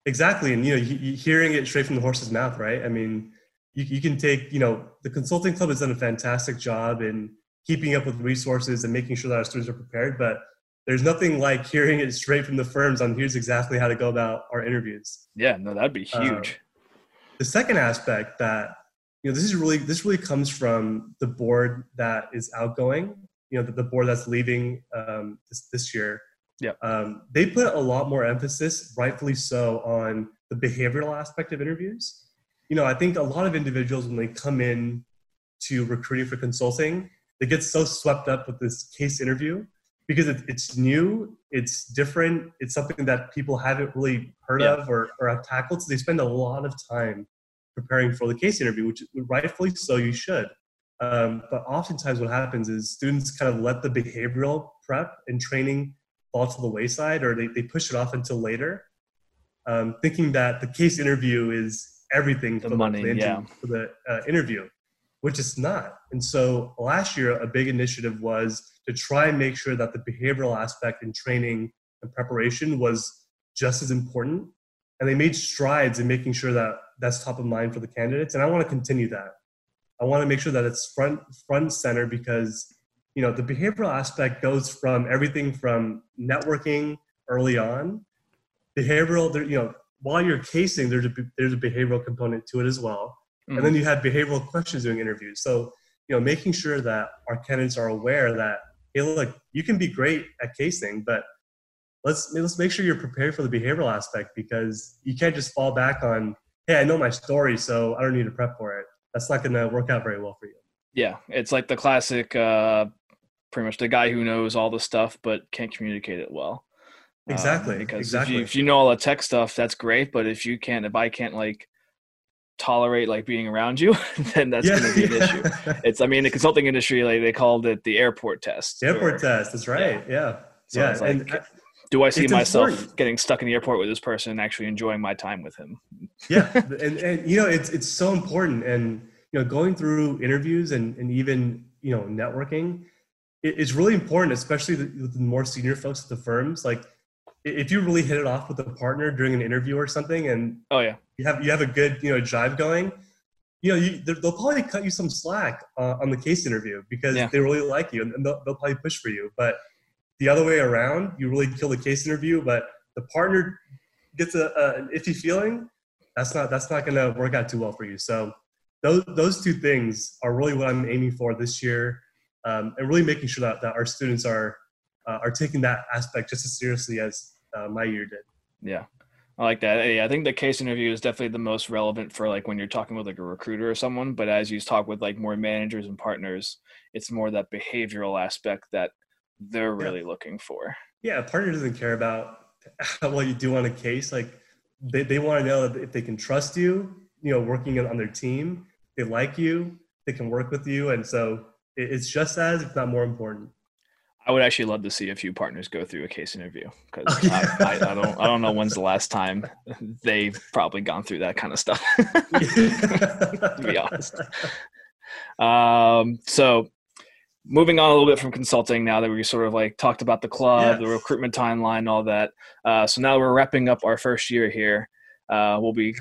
Exactly. And, you know, you hearing it straight from the horse's mouth, right? I mean, you can take, you know, the consulting club has done a fantastic job in keeping up with resources and making sure that our students are prepared, but there's nothing like hearing it straight from the firms on here's exactly how to go about our interviews. Yeah. No, that'd be huge. The second aspect that, you know, this really comes from the board that is outgoing, you know, the board that's leaving this year. Yeah. They put a lot more emphasis, rightfully so, on the behavioral aspect of interviews. You know, I think a lot of individuals, when they come in to recruiting for consulting, they get so swept up with this case interview because it's new, it's different, it's something that people haven't really heard of or have tackled. So they spend a lot of time preparing for the case interview, which rightfully so you should. But oftentimes what happens is students kind of let the behavioral prep and training fall to the wayside, or they push it off until later, thinking that the case interview is everything for the interview. which it's not. And so last year, a big initiative was to try and make sure that the behavioral aspect in training and preparation was just as important. And they made strides in making sure that that's top of mind for the candidates. And I want to continue that. I want to make sure that it's front and center, because, you know, the behavioral aspect goes from everything from networking early on, behavioral, you know, while you're casing, there's a behavioral component to it as well. Mm-hmm. And then you have behavioral questions during interviews. So, you know, making sure that our candidates are aware that, hey, look, you can be great at casing, but let's make sure you're prepared for the behavioral aspect, because you can't just fall back on, hey, I know my story, so I don't need to prep for it. That's not going to work out very well for you. Yeah. It's like the classic, pretty much the guy who knows all the stuff, but can't communicate it well. Exactly. Because exactly. If you know all the tech stuff, that's great. But if I can't like tolerate like being around you, then that's going to be an issue. In the consulting industry, like they called it the airport test. That's right. Yeah. So like, and do I see myself getting stuck in the airport with this person and actually enjoying my time with him? Yeah. And you know, it's so important. And, you know, going through interviews and even, you know, networking, it's really important, especially with the more senior folks at the firms. Like, if you really hit it off with a partner during an interview or something, and you have a good, you know, jive going, you know, they'll probably cut you some slack on the case interview because they really like you, and they'll probably push for you. But the other way around, you really kill the case interview, but the partner gets an iffy feeling. That's not going to work out too well for you. So those two things are really what I'm aiming for this year, and really making sure that our students are taking that aspect just as seriously as my year did. Yeah, I like that. I think the case interview is definitely the most relevant for like when you're talking with like a recruiter or someone, but as you talk with like more managers and partners, it's more that behavioral aspect that they're really looking for. Yeah, a partner doesn't care about how well you do on a case. Like they want to know if they can trust you, you know, working on their team, they like you, they can work with you. And so it's just as, if not more important. I would actually love to see a few partners go through a case interview, because I don't know when's the last time they've probably gone through that kind of stuff, to be honest. So moving on a little bit from consulting, now that we sort of like talked about the club, the recruitment timeline, all that. So now we're wrapping up our first year here. We'll be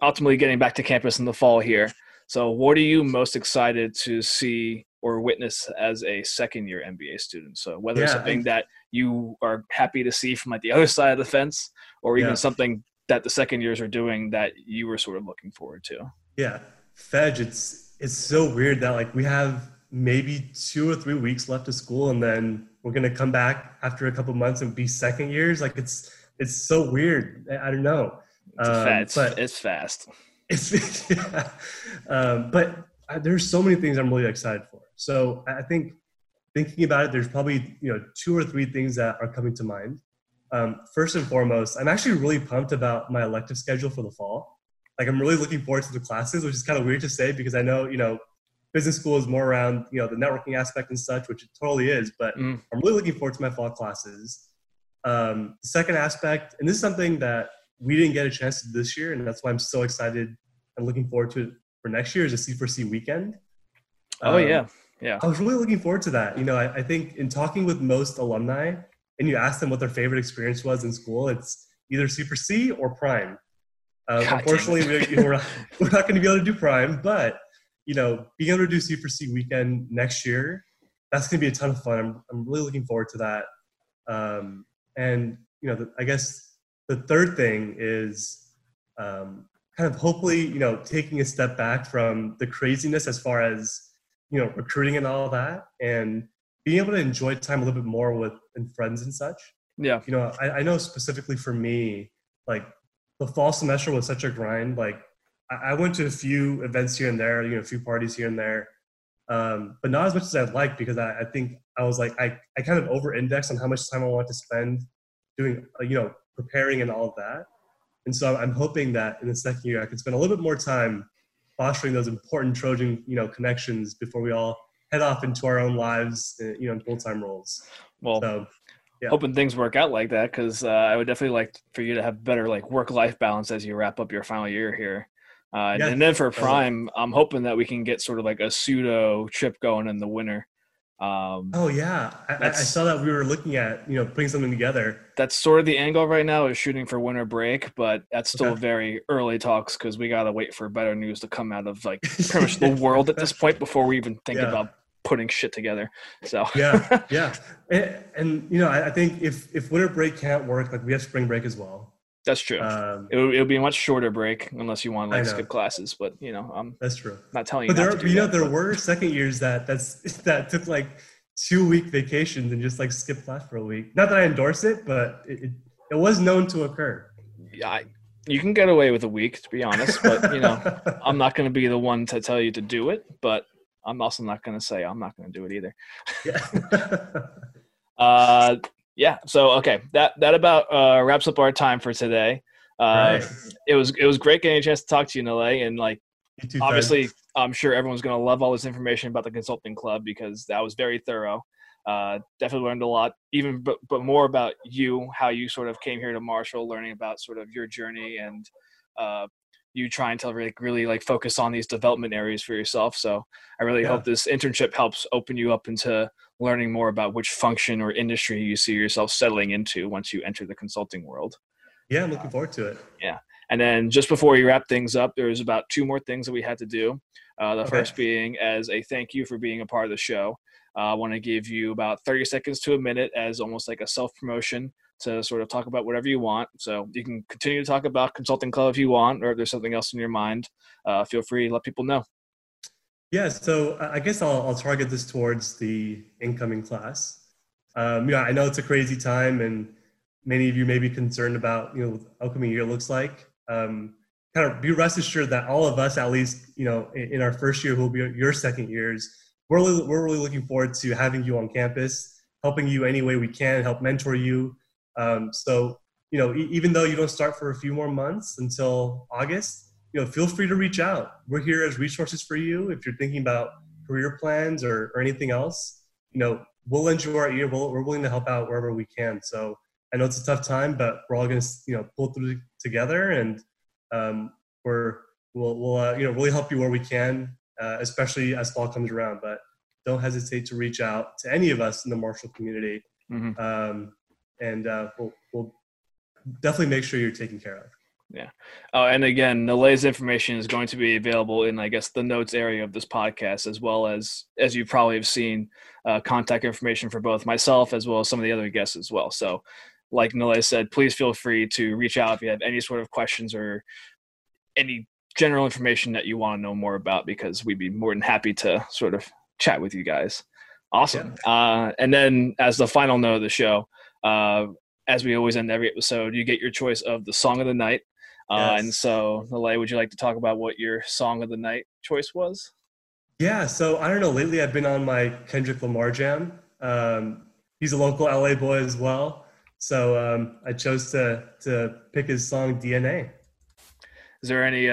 ultimately getting back to campus in the fall here. So what are you most excited to see or witness as a second year MBA student? So whether it's something that you are happy to see from like the other side of the fence, or even something that the second years are doing that you were sort of looking forward to. Yeah. Fej, it's so weird that like we have maybe 2 or 3 weeks left of school, and then we're going to come back after a couple months and be second years. Like it's so weird. I don't know. It's fast. But there's so many things I'm really excited for. So I think thinking about it, there's probably, you know, 2 or 3 things that are coming to mind. First and foremost, I'm actually really pumped about my elective schedule for the fall. Like I'm really looking forward to the classes, which is kind of weird to say because I know, you know, business school is more around, you know, the networking aspect and such, which it totally is, but I'm really looking forward to my fall classes. The second aspect, and this is something that we didn't get a chance to this year, and that's why I'm so excited and looking forward to it for next year, is a C4C weekend. I was really looking forward to that. You know, I think in talking with most alumni, and you ask them what their favorite experience was in school, it's either C4C or Prime. Unfortunately, we're not going to be able to do Prime, but, you know, being able to do C4C weekend next year, that's going to be a ton of fun. I'm really looking forward to that. And, you know, I guess the third thing is kind of hopefully, you know, taking a step back from the craziness as far as, you know, recruiting and all that, and being able to enjoy time a little bit more with and friends and such. Yeah. You know, I know specifically for me, like the fall semester was such a grind. Like I went to a few events here and there, you know, a few parties here and there, but not as much as I'd like, because I think I was like, I kind of over-indexed on how much time I want to spend doing, you know, preparing and all of that. And so I'm hoping that in the second year, I can spend a little bit more time fostering those important Trojan, you know, connections before we all head off into our own lives, you know, in full-time roles. Well, hoping things work out like that, because I would definitely like for you to have better like work-life balance as you wrap up your final year here. And then for Prime, I'm hoping that we can get sort of like a pseudo trip going in the winter. I saw that we were looking at, putting something together. That's sort of the angle right now, is shooting for winter break, but that's still very early talks because we got to wait for better news to come out of like pretty much the world at this point before we even think about putting shit together. So And I think if winter break can't work, like we have spring break as well. That's true. It'll be a much shorter break unless you want to skip classes, but that's true. Not telling you. But there were second years that took like 2-week vacations and just like skipped class for a week. Not that I endorse it, but it was known to occur. Yeah, you can get away with a week, to be honest, but I'm not going to be the one to tell you to do it, but I'm also not going to say I'm not going to do it either. Yeah. So, okay. That about wraps up our time for today. Right. It was great getting a chance to talk to you in LA, and like, too, obviously Fred. I'm sure everyone's going to love all this information about the consulting club because that was very thorough. Definitely learned a lot, even, but more about you, how you sort of came here to Marshall, learning about sort of your journey and you trying to really like focus on these development areas for yourself. So I really hope this internship helps open you up into learning more about which function or industry you see yourself settling into once you enter the consulting world. Yeah. I'm looking forward to it. Yeah. And then just before we wrap things up, there's about 2 more things that we had to do. The first being, as a thank you for being a part of the show, I want to give you about 30 seconds to a minute as almost like a self-promotion to sort of talk about whatever you want. So you can continue to talk about Consulting Club if you want, or if there's something else in your mind, feel free to let people know. Yeah, so I guess I'll target this towards the incoming class. I know it's a crazy time and many of you may be concerned about, what the upcoming year looks like. Kind of be rest assured that all of us, at least, in our first year, who will be your second years, we're really looking forward to having you on campus, helping you any way we can, help mentor you. Even though you don't start for a few more months until August, feel free to reach out. We're here as resources for you. If you're thinking about career plans or anything else, we'll lend you our ear. We're willing to help out wherever we can. So I know it's a tough time, but we're all going to, pull through together, and we'll really help you where we can, especially as fall comes around. But don't hesitate to reach out to any of us in the Marshall community. Mm-hmm. And we'll definitely make sure you're taken care of. Yeah. And again, the latest information is going to be available in, I guess, the notes area of this podcast, as well as you probably have seen, contact information for both myself as well as some of the other guests as well. So like Nailah said, please feel free to reach out if you have any sort of questions or any general information that you want to know more about, because we'd be more than happy to sort of chat with you guys. Awesome. Yeah. And then as the final note of the show, as we always end every episode, you get your choice of the song of the night. Yes. And so, Nailah, would you like to talk about what your song of the night choice was? Yeah, so I don't know. Lately, I've been on my Kendrick Lamar jam. He's a local LA boy as well. So I chose to pick his song, DNA. Is there any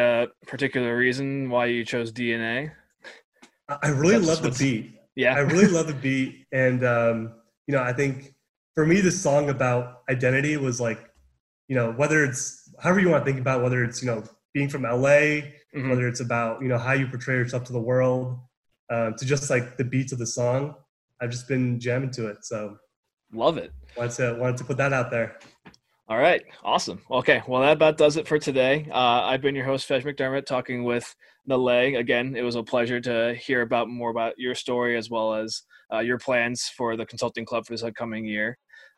particular reason why you chose DNA? I really love the beat. Yeah. I really love the beat. And, I think... for me, this song about identity was like, whether it's however you want to think about, whether it's, being from LA, mm-hmm. whether it's about, how you portray yourself to the world, to just like the beats of the song. I've just been jamming to it. So love it. Wanted to put that out there. All right. Awesome. Okay. Well, that about does it for today. I've been your host, Fej McDermott, talking with Nailah. Again, it was a pleasure to hear more about your story, as well as your plans for the Consulting Club for this upcoming year.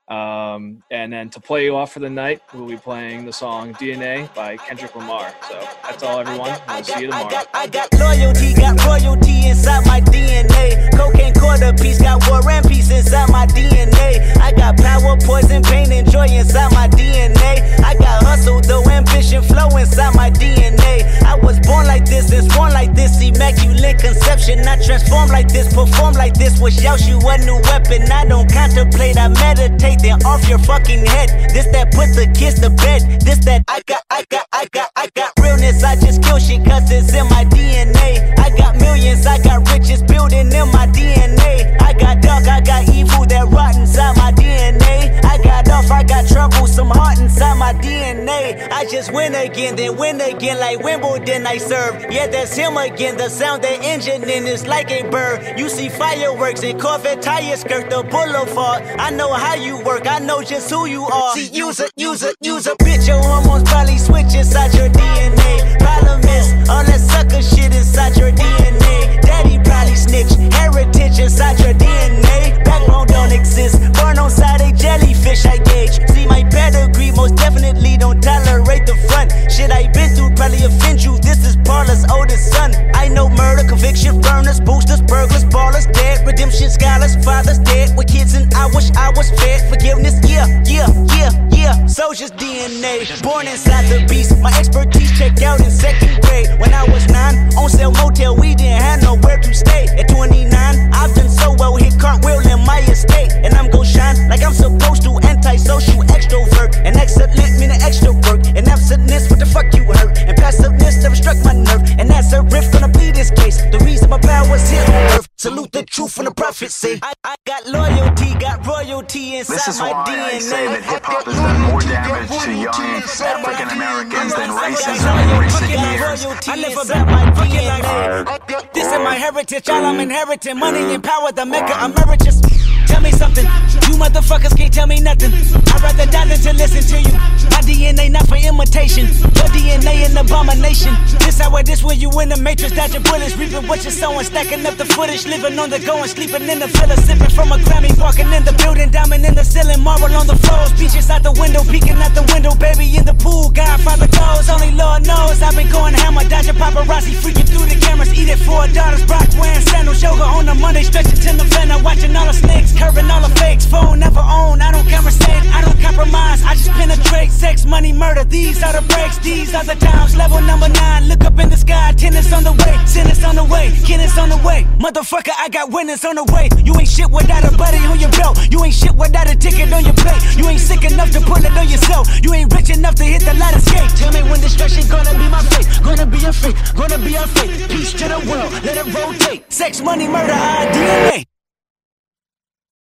And then to play you off for the night, we'll be playing the song DNA by Kendrick Lamar. So that's all, everyone. We'll see you tomorrow. I got loyalty, got royalty inside my DNA. Cocaine quarter piece, got war and peace inside my DNA. I got power, poison, pain, and joy inside my DNA. I got hustle, though, ambition, flow inside my DNA. I was born like this and sworn like this. Immaculate conception, I transform like this, perform like this. Wish out you a new weapon. I don't contemplate, I meditate. Then off your fucking head. This that put the kids to bed. This that I got realness. I just kill shit 'cause it's in my DNA. I got millions, I got riches building in my DNA. I got dark, I got evil that rot inside my DNA. I got off, I got trouble, some heart inside my DNA. I just just win again, then win again, like Wimbledon I serve. Yeah, that's him again, the sound that engine in is like a bird. You see fireworks and Corvette tires skirt the boulevard. I know how you work, I know just who you are. See, user, bitch, your hormones probably switch inside your DNA. Problem is, all that sucker shit inside your DNA. Daddy probably snitch, heritage inside your DNA. Backbone don't exist, born on side a jellyfish, I gauge. See, my pedigree most definitely don't tolerate the front. Shit I been through probably offend you, this is Paula's oldest son. I know murder, conviction, burners, boosters, burglars, ballers, dead, redemption, scholars, fathers, dead with kids, and I wish I was fed forgiveness, yeah. Soldier's DNA, born inside the beast. My expertise checked out in second grade. When I was 9, on sale motel, we didn't have nowhere to stay. At 29, I've done so well, hit cartwheel in my estate. And I'm gon' shine like I'm supposed to, antisocial extrovert. And excellent meaning extrovert. And absentness, what the fuck you heard? And passiveness never struck my nerve. And that's a riff, gonna plead this case. The reason my power's here on earth. Salute the truth and the prophet say I got loyalty, got royalty inside my DNA. This is why I say that hip-hop has done more damage to young African-Americans than racism in recent years. I live about my fucking life. This is my heritage, y'all, I'm inheriting money and power, the maker emeritus. Tell me something, you motherfuckers can't tell me nothing. I'd rather die than to listen to you. My DNA not for imitation, your DNA an abomination. This hour, this where you in the matrix, dodging bullets, reaping what you're sowing, stacking up the footage, living on the go and sleeping in the villa, sipping from a Grammy, walking in the building, diamond in the ceiling, marble on the floors, beaches out the window, peeking out the window, baby in the pool, Godfather goes, only Lord knows. I've been going hammer, dodging paparazzi, freaking through the cameras, eating $4, Brock wearing sandals, yoga on the Monday, stretching till November, watching all the snakes. Curving all the fakes, phone never own. I don't conversate, I don't compromise. I just penetrate, sex, money, murder. These are the breaks, these are the times. Level number 9, look up in the sky. Tennis on the way, sentence on the way, Kenneth's on the way. Motherfucker, I got winners on the way. You ain't shit without a buddy on your belt. You ain't shit without a ticket on your plate. You ain't sick enough to pull it on yourself. You ain't rich enough to hit the light of skate. Tell me when destruction gonna be my fate. Gonna be a fate, gonna be a fate. Peace to the world, let it rotate. Sex, money, murder, our DNA.